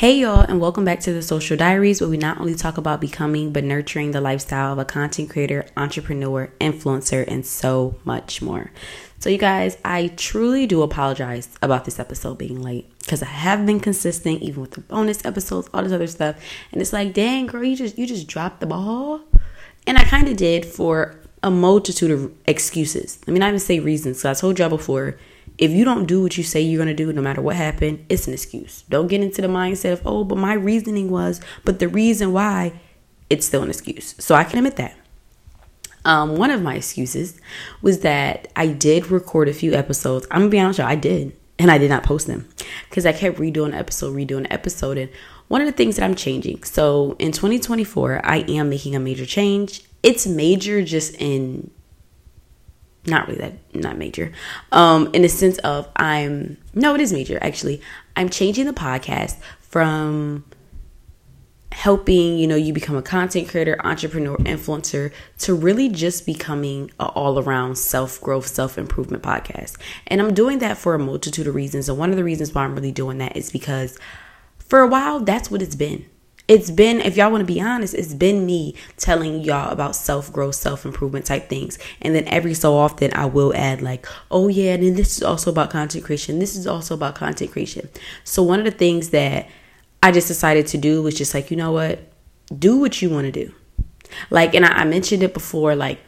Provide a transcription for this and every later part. Hey y'all, and welcome back to The Social Diaries, where we not only talk about becoming but nurturing the lifestyle of a content creator, entrepreneur, influencer, and so much more. So you guys, I truly do apologize about this episode being late, because I have been consistent even with the bonus episodes, all this other stuff, and it's like, dang girl, you just dropped the ball. And I kind of did, for a multitude of excuses. I mean, I even say reasons. So I told y'all before, if you don't do what you say you're going to do, no matter what happened, it's an excuse. Don't get into the mindset of, oh, but my reasoning was, but the reason why, it's still an excuse. So I can admit that. One of my excuses was that I did record a few episodes. I'm going to be honest with y'all, I did. And I did not post them because I kept redoing the episode. And one of the things that I'm changing. So in 2024, I am making a major change. It's major just in... Not major. In the sense of it is major actually. I'm changing the podcast from helping, you become a content creator, entrepreneur, influencer, to really just becoming an all-around self-growth, self-improvement podcast. And I'm doing that for a multitude of reasons. And one of the reasons why I'm really doing that is because for a while, that's what it's been. If y'all want to be honest, it's been me telling y'all about self-growth, self-improvement type things. And then every so often I will add like, oh yeah, and then this is also about content creation. So one of the things that I just decided to do was just like, you know what? Do what you want to do. Like, and I mentioned it before, like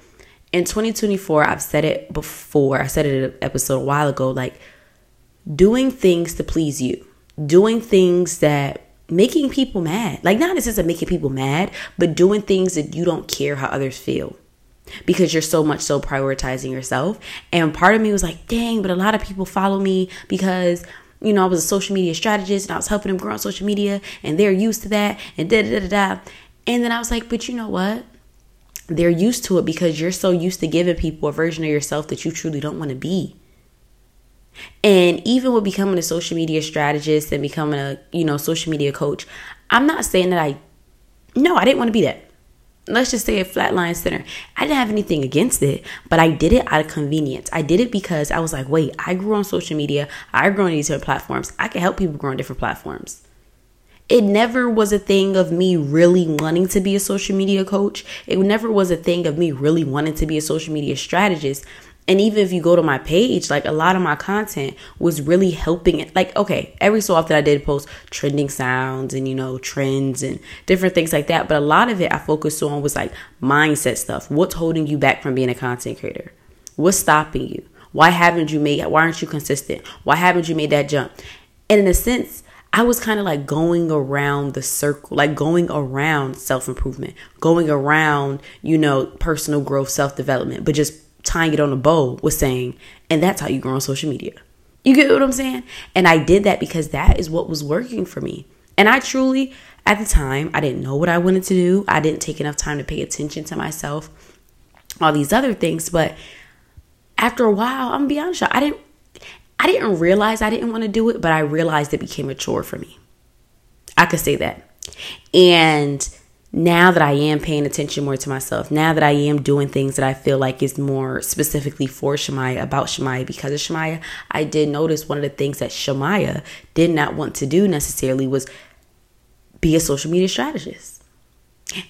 in 2024, I've said it before. I said it in an episode a while ago, like doing things to please you, doing things that making people mad, like not in the sense of making people mad, but doing things that you don't care how others feel because you're so prioritizing yourself. And part of me was like, dang, but a lot of people follow me because, I was a social media strategist and I was helping them grow on social media and they're used to that and And then I was like, but you know what? They're used to it because you're so used to giving people a version of yourself that you truly don't want to be. And even with becoming a social media strategist and becoming a, social media coach, I'm not saying that I didn't want to be that. Let's just say a flatline center. I didn't have anything against it, but I did it out of convenience. I did it because I was like, wait, I grew on social media. I grew on these different platforms. I can help people grow on different platforms. It never was a thing of me really wanting to be a social media coach. It never was a thing of me really wanting to be a social media strategist. And even if you go to my page, like a lot of my content was really helping it. Like, okay, every so often I did post trending sounds and, trends and different things like that. But a lot of it I focused on was like mindset stuff. What's holding you back from being a content creator? What's stopping you? Why aren't you consistent? Why haven't you made that jump? And in a sense, I was kind of like going around the circle, like going around self-improvement, going around, personal growth, self-development, but just tying it on a bow was saying, and that's how you grow on social media. You get what I'm saying? And I did that because that is what was working for me. And I truly, at the time, I didn't know what I wanted to do. I didn't take enough time to pay attention to myself, all these other things. But after a while, I'm going to be honest, I didn't realize I didn't want to do it, but I realized it became a chore for me. I could say that. And now that I am paying attention more to myself, now that I am doing things that I feel like is more specifically for Shamaya, about Shamaya, because of Shamaya, I did notice one of the things that Shamaya did not want to do necessarily was be a social media strategist.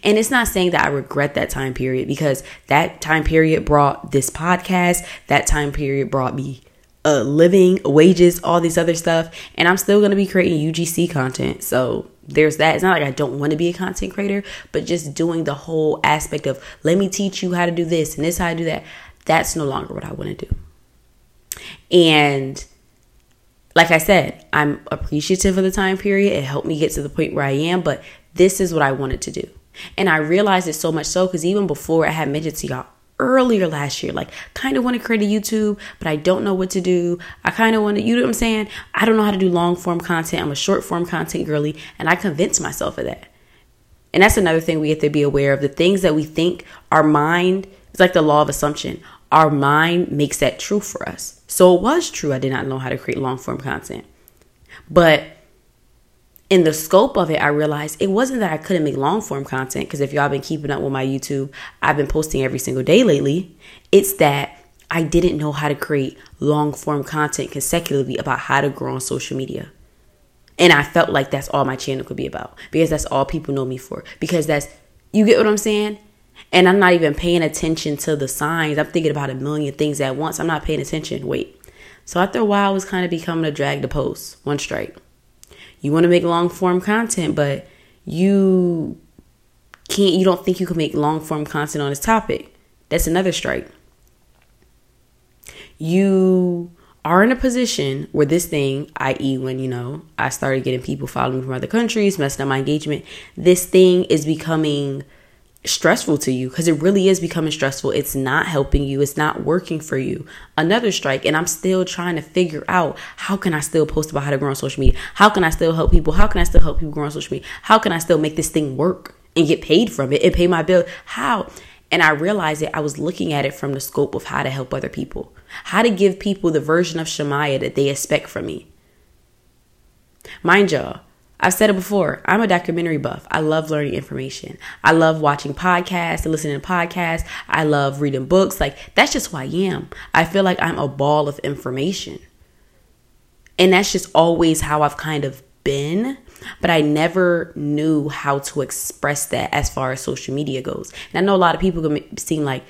And it's not saying that I regret that time period, because that time period brought this podcast, that time period brought me living, wages, all this other stuff. And I'm still going to be creating UGC content. So there's that. It's not like I don't want to be a content creator, but just doing the whole aspect of let me teach you how to do this and this, how to do that. That's no longer what I want to do. And like I said, I'm appreciative of the time period. It helped me get to the point where I am, but this is what I wanted to do. And I realized it so much so, because even before I had mentioned to y'all earlier last year, like kind of want to create a YouTube, but I don't know what to do. I kind of want to, I don't know how to do long form content. I'm a short form content girly, and I convinced myself of that. And that's another thing we have to be aware of. The things that we think, our mind, it's like the law of assumption. Our mind makes that true for us. So it was true. I did not know how to create long form content, but in the scope of it, I realized it wasn't that I couldn't make long form content, because if y'all been keeping up with my YouTube, I've been posting every single day lately. It's that I didn't know how to create long form content consecutively about how to grow on social media. And I felt like that's all my channel could be about, because that's all people know me for, because that's, you get what I'm saying? And I'm not even paying attention to the signs. I'm thinking about a million things at once. I'm not paying attention. Wait. So after a while, I was kind of becoming a drag to post. One strike. You want to make long form content, but you can't, you don't think you can make long form content on this topic. That's another strike. You are in a position where this thing, i.e. when, you know, I started getting people following me from other countries, messing up my engagement, this thing is becoming stressful to you, because it really is becoming stressful. It's not helping you. It's not working for you. Another strike. And I'm still trying to figure out, how can I still post about how to grow on social media? How can I still help people? How can I still help people grow on social media? How can I still make this thing work and get paid from it and pay my bill? How? And I realized that I was looking at it from the scope of how to help other people, how to give people the version of Shamaya that they expect from me. Mind y'all, I've said it before, I'm a documentary buff. I love learning information. I love watching podcasts and listening to podcasts. I love reading books. Like, that's just who I am. I feel like I'm a ball of information. And that's just always how I've kind of been. But I never knew how to express that as far as social media goes. And I know a lot of people can seem like,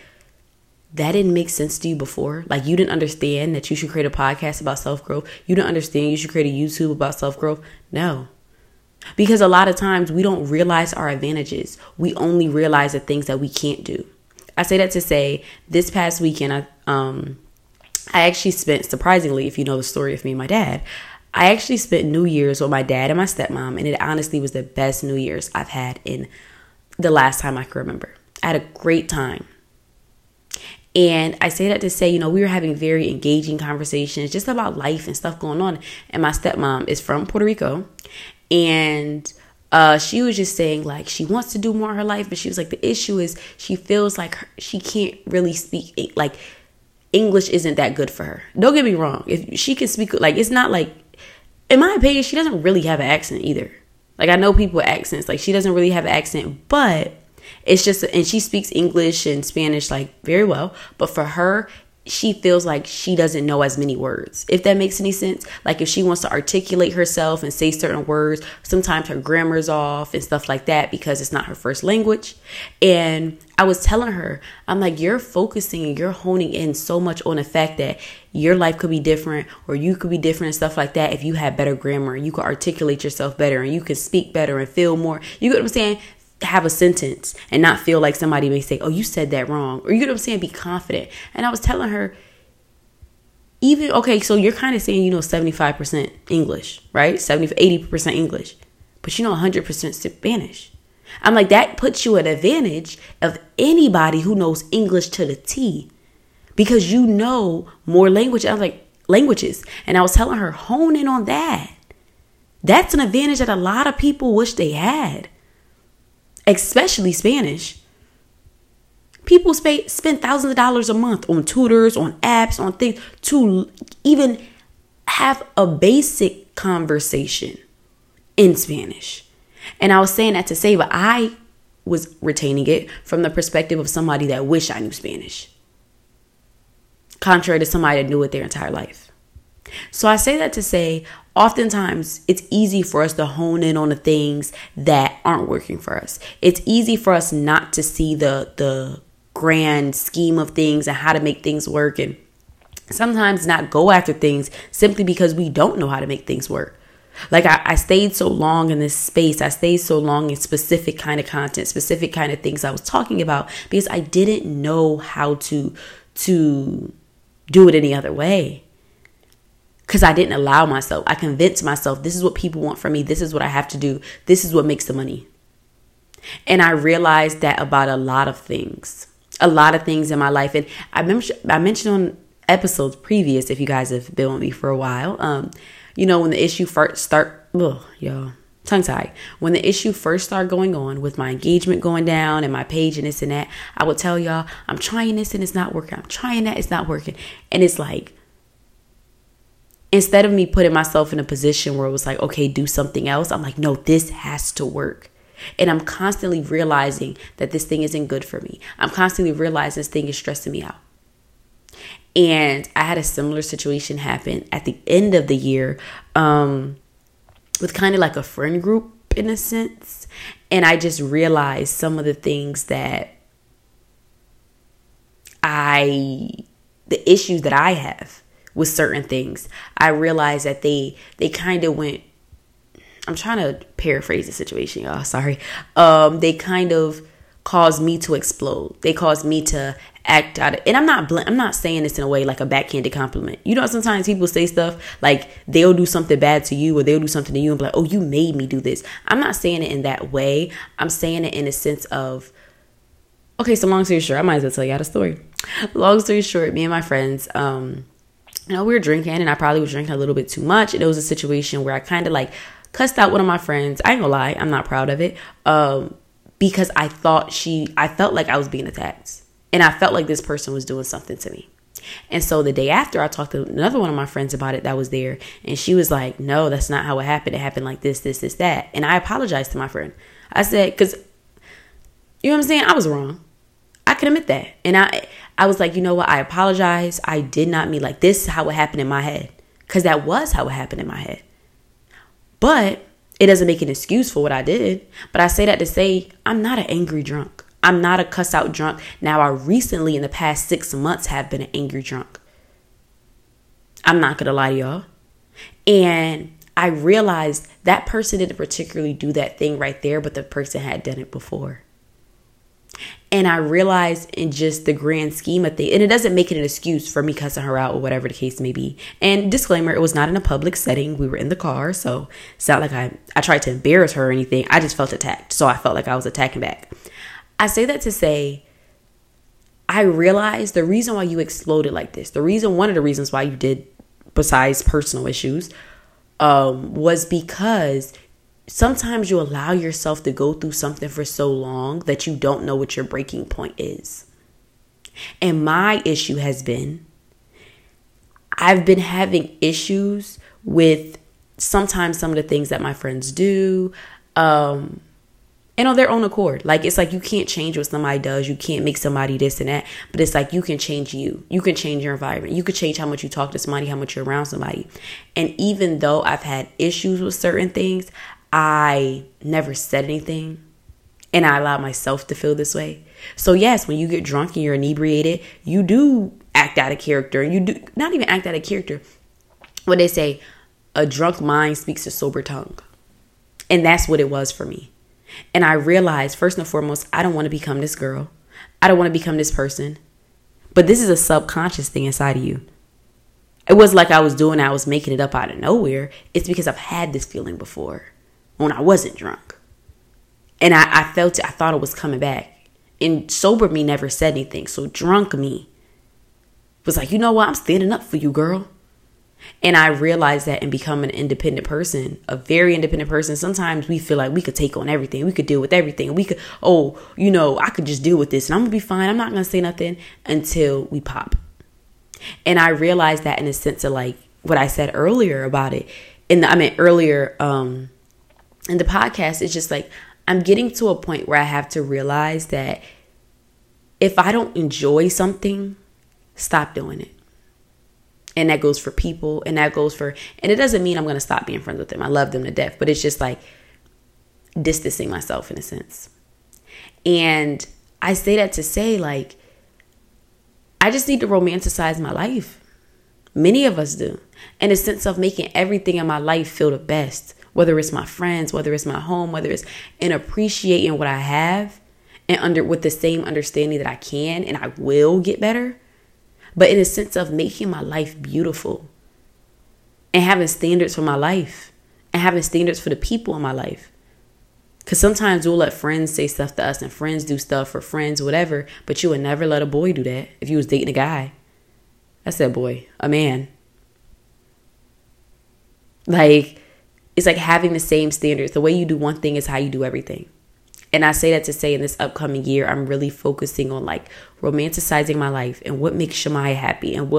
that didn't make sense to you before. Like, you didn't understand that you should create a podcast about self-growth. You didn't understand you should create a YouTube about self-growth. No. Because a lot of times we don't realize our advantages. We only realize the things that we can't do. I say that to say, this past weekend, I actually spent, surprisingly, if you know the story of me and my dad, I actually spent New Year's with my dad and my stepmom, and it honestly was the best New Year's I've had in the last time I can remember. I had a great time. And I say that to say, you know, we were having very engaging conversations just about life and stuff going on. And my stepmom is from Puerto Rico, and she was just saying, like, she wants to do more in her life, but she was like, the issue is she feels like she can't really speak, like, English isn't that good for her. Don't get me wrong. If she can speak, like, it's not like, in my opinion, she doesn't really have an accent either. Like, I know people with accents, like, she doesn't really have an accent, but it's just, and she speaks English and Spanish, like, very well. But for her, she feels like she doesn't know as many words, if that makes any sense. Like, if she wants to articulate herself and say certain words, sometimes her grammar's off and stuff like that, because it's not her first language. And I was telling her, I'm like, you're focusing and you're honing in so much on the fact that your life could be different, or you could be different and stuff like that. If you had better grammar, you could articulate yourself better, and you can speak better and feel more, you get what I'm saying? Have a sentence and not feel like somebody may say, oh, you said that wrong. Or you get what I'm saying? Be confident. And I was telling her, even, okay, so you're kind of saying, you know, 75% English, right? 80% English, but you know, 100% Spanish. I'm like, that puts you at advantage of anybody who knows English to the T, because you know more language. I was like, languages. And I was telling her, hone in on that. That's an advantage that a lot of people wish they had, especially Spanish. People spend thousands of dollars a month on tutors, on apps, on things to even have a basic conversation in Spanish. And I was saying that to say, but I was retaining it from the perspective of somebody that wish I knew Spanish, contrary to somebody that knew it their entire life. So I say that to say, oftentimes it's easy for us to hone in on the things that aren't working for us. It's easy for us not to see the grand scheme of things and how to make things work, and sometimes not go after things simply because we don't know how to make things work. Like, I stayed so long in this space. I stayed so long in specific kind of content, specific kind of things I was talking about, because I didn't know how to do it any other way. Because I didn't allow myself. I convinced myself, this is what people want from me. This is what I have to do. This is what makes the money. And I realized that about a lot of things in my life. And I mentioned on episodes previous, if you guys have been with me for a while, you know, when the issue first started going on with my engagement going down and my page and this and that, I would tell y'all, I'm trying this and it's not working. I'm trying that, it's not working. And it's like, instead of me putting myself in a position where it was like, okay, do something else, I'm like, no, this has to work. And I'm constantly realizing that this thing isn't good for me. I'm constantly realizing this thing is stressing me out. And I had a similar situation happen at the end of the year. with kind of like a friend group in a sense. And I just realized some of the things that the issues that I have with certain things. I realized that they kind of went, I'm trying to paraphrase the situation, y'all. Sorry. They kind of caused me to explode. They caused me to act out. And I'm not saying this in a way like a backhanded compliment. You know, sometimes people say stuff like they'll do something bad to you or they'll do something to you and be like, oh, you made me do this. I'm not saying it in that way. I'm saying it in a sense of, okay, so long story short, I might as well tell y'all the story. Long story short, me and my friends, we were drinking and I probably was drinking a little bit too much. And it was a situation where I kind of like cussed out one of my friends. I ain't gonna lie, I'm not proud of it. Because I felt like I was being attacked. And I felt like this person was doing something to me. And so the day after, I talked to another one of my friends about it that was there. And she was like, no, that's not how it happened. It happened like this, this, this, that. And I apologized to my friend. I said, because, you know what I'm saying? I was wrong. I can admit that. And I was like, you know what? I apologize. I did not mean like this is how it happened in my head. Because that was how it happened in my head. But it doesn't make an excuse for what I did. But I say that to say I'm not an angry drunk. I'm not a cuss out drunk. Now, I recently in the past 6 months have been an angry drunk. I'm not going to lie to y'all. And I realized that person didn't particularly do that thing right there, but the person had done it before. And I realized in just the grand scheme of things, and it doesn't make it an excuse for me cussing her out or whatever the case may be. And disclaimer, it was not in a public setting. We were in the car. So it's not like I tried to embarrass her or anything. I just felt attacked. So I felt like I was attacking back. I say that to say, I realized the reason why you exploded like this, one of the reasons why you did, besides personal issues, was because sometimes you allow yourself to go through something for so long that you don't know what your breaking point is. And my issue has been, I've been having issues with sometimes some of the things that my friends do, and on their own accord. Like, it's like you can't change what somebody does. You can't make somebody this and that. But it's like you can change you. You can change your environment. You can change how much you talk to somebody, how much you're around somebody. And even though I've had issues with certain things, I never said anything. And I allowed myself to feel this way. So yes, when you get drunk and you're inebriated, you do act out of character. And you do not even act out of character. What they say, a drunk mind speaks a sober tongue. And that's what it was for me. And I realized, first and foremost, I don't want to become this girl. I don't want to become this person. But this is a subconscious thing inside of you. It was like I was making it up out of nowhere. It's because I've had this feeling before when I wasn't drunk. And I felt it. I thought it was coming back. And sober me never said anything. So drunk me was like, you know what? I'm standing up for you, girl. And I realized that in becoming an independent person, a very independent person, sometimes we feel like we could take on everything. We could deal with everything. We could, I could just deal with this and I'm going to be fine. I'm not going to say nothing until we pop. And I realized that in a sense of like what I said earlier about it. In the podcast, it's just like I'm getting to a point where I have to realize that if I don't enjoy something, stop doing it. And that goes for people and it doesn't mean I'm going to stop being friends with them. I love them to death, but it's just like distancing myself in a sense. And I say that to say, like, I just need to romanticize my life. Many of us do. In a sense of making everything in my life feel the best, whether it's my friends, whether it's my home, whether it's in appreciating what I have and with the same understanding that I can and I will get better. But in a sense of making my life beautiful and having standards for my life and having standards for the people in my life. Because sometimes we'll let friends say stuff to us and friends do stuff for friends, whatever. But you would never let a boy do that if you was dating a guy. I said, boy, a man. Like, it's like having the same standards. The way you do one thing is how you do everything. And I say that to say in this upcoming year, I'm really focusing on like romanticizing my life and what makes Shamaya happy and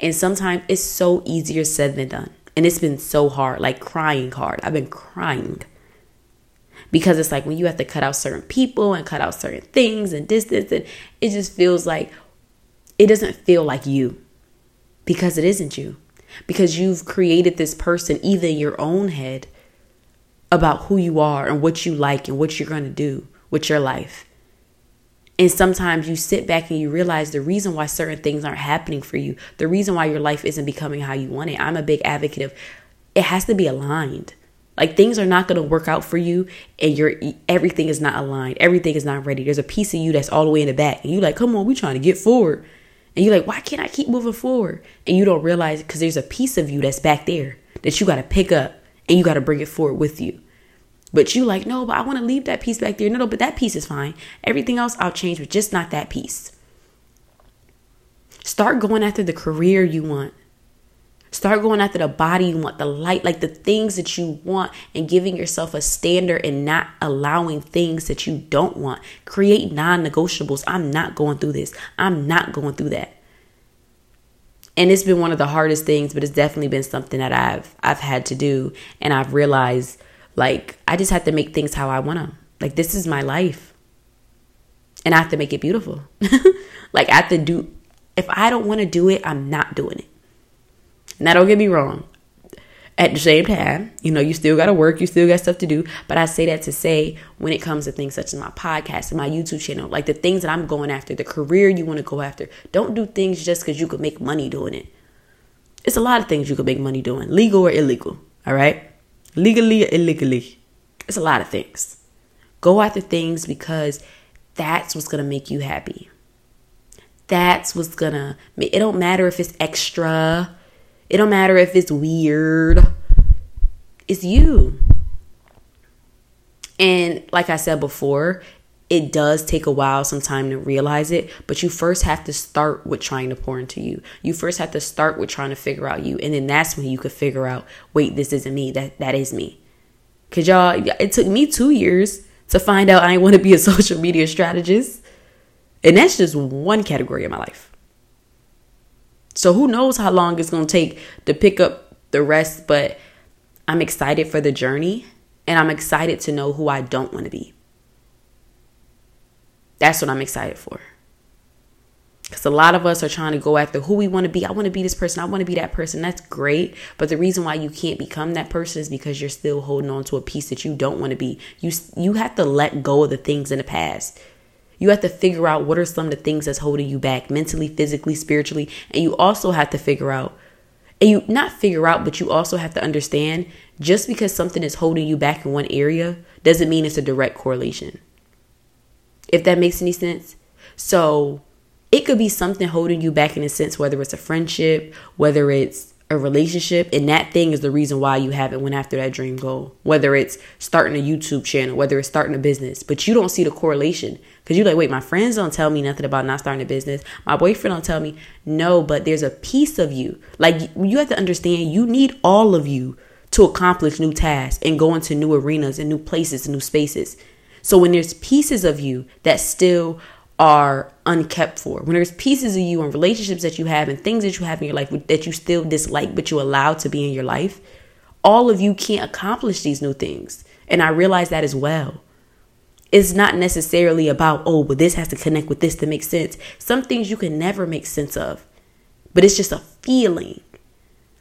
and sometimes it's so easier said than done. And it's been so hard, like crying hard. I've been crying because it's like when you have to cut out certain people and cut out certain things and distance, and it just feels like it doesn't feel like you because it isn't you, because you've created this person either in your own head about who you are and what you like and what you're going to do with your life. And sometimes you sit back and you realize the reason why certain things aren't happening for you, the reason why your life isn't becoming how you want it. I'm a big advocate of it has to be aligned. Like, things are not going to work out for you and everything is not aligned. Everything is not ready. There's a piece of you that's all the way in the back. And you're like, come on, we're trying to get forward. And you're like, why can't I keep moving forward? And you don't realize because there's a piece of you that's back there that you got to pick up and you got to bring it forward with you. But you like, no, but I want to leave that piece back there. No, but that piece is fine. Everything else I'll change, but just not that piece. Start going after the career you want. Start going after the body you want, the light, like the things that you want, and giving yourself a standard and not allowing things that you don't want. Create non-negotiables. I'm not going through this. I'm not going through that. And it's been one of the hardest things, but it's definitely been something that I've had to do. And I've realized, like, I just have to make things how I want them. Like, this is my life. And I have to make it beautiful. Like, I have to do, if I don't want to do it, I'm not doing it. Now, don't get me wrong. At the same time, you know, you still got to work. You still got stuff to do. But I say that to say, when it comes to things such as my podcast and my YouTube channel, like the things that I'm going after, the career you want to go after, don't do things just because you could make money doing it. It's a lot of things you could make money doing, legal or illegal. All right. Legally or illegally. It's a lot of things. Go after things because that's what's going to make you happy. That's what's going to make, it don't matter if it's extra. It don't matter if it's weird. It's you. And like I said before, it does take a while, some time to realize it. But you first have to start with trying to pour into you. You first have to start with trying to figure out you. And then that's when you could figure out, wait, this isn't me. That is me. Because y'all, it took me 2 years to find out I didn't want to be a social media strategist. And that's just one category of my life. So who knows how long it's going to take to pick up the rest, but I'm excited for the journey and I'm excited to know who I don't want to be. That's what I'm excited for. Because a lot of us are trying to go after who we want to be. I want to be this person. I want to be that person. That's great. But the reason why you can't become that person is because you're still holding on to a piece that you don't want to be. You have to let go of the things in the past. You have to figure out what are some of the things that's holding you back mentally, physically, spiritually. And you also have to figure out, and you not figure out, but you also have to understand, just because something is holding you back in one area doesn't mean it's a direct correlation. If that makes any sense. So it could be something holding you back in a sense, whether it's a friendship, whether it's a relationship, and that thing is the reason why you haven't went after that dream goal, whether it's starting a YouTube channel, whether it's starting a business, but you don't see the correlation because you're like, wait, my friends don't tell me nothing about not starting a business. My boyfriend don't tell me no, but there's a piece of you. Like, you have to understand you need all of you to accomplish new tasks and go into new arenas and new places and new spaces. So when there's pieces of you that still are unkept for, when there's pieces of you and relationships that you have and things that you have in your life that you still dislike but you allow to be in your life, all of you can't accomplish these new things. And I realize that as well. It's not necessarily about, oh, but this has to connect with this to make sense. Some things you can never make sense of, but it's just a feeling.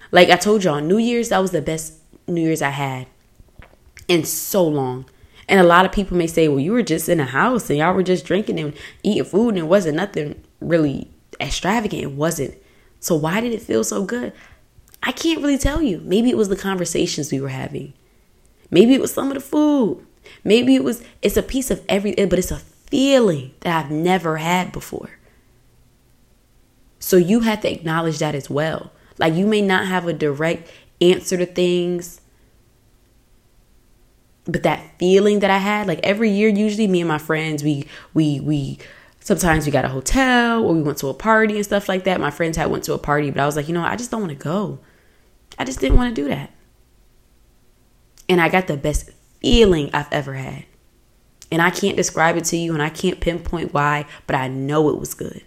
Like I told y'all, New Year's, that was the best New Year's I had in so long. And a lot of people may say, well, you were just in a house and y'all were just drinking and eating food and it wasn't nothing really extravagant. It wasn't. So why did it feel so good? I can't really tell you. Maybe it was the conversations we were having. Maybe it was some of the food. Maybe it's a piece of everything, but it's a feeling that I've never had before. So you have to acknowledge that as well. Like, you may not have a direct answer to things, but that feeling that I had, like every year, usually me and my friends, we sometimes we got a hotel or we went to a party and stuff like that. My friends had went to a party, but I was like, you know, I just don't want to go. I just didn't want to do that. And I got the best feeling I've ever had. And I can't describe it to you and I can't pinpoint why, but I know it was good.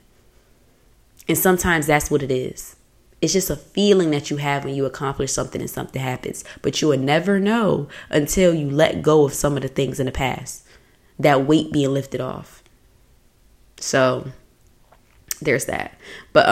And sometimes that's what it is. It's just a feeling that you have when you accomplish something and something happens. But you will never know until you let go of some of the things in the past. That weight being lifted off. So there's that. But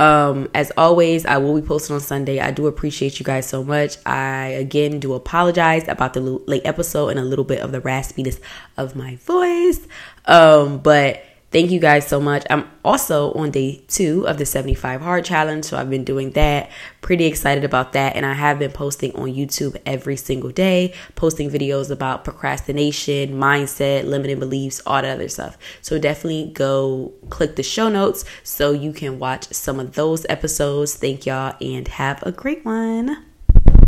as always, I will be posting on Sunday. I do appreciate you guys so much. I, again, do apologize about the late episode and a little bit of the raspiness of my voice. But thank you guys so much. I'm also on day 2 of the 75 Hard Challenge, so I've been doing that. Pretty excited about that, and I have been posting on YouTube every single day, posting videos about procrastination, mindset, limiting beliefs, all that other stuff. So definitely go click the show notes so you can watch some of those episodes. Thank y'all, and have a great one.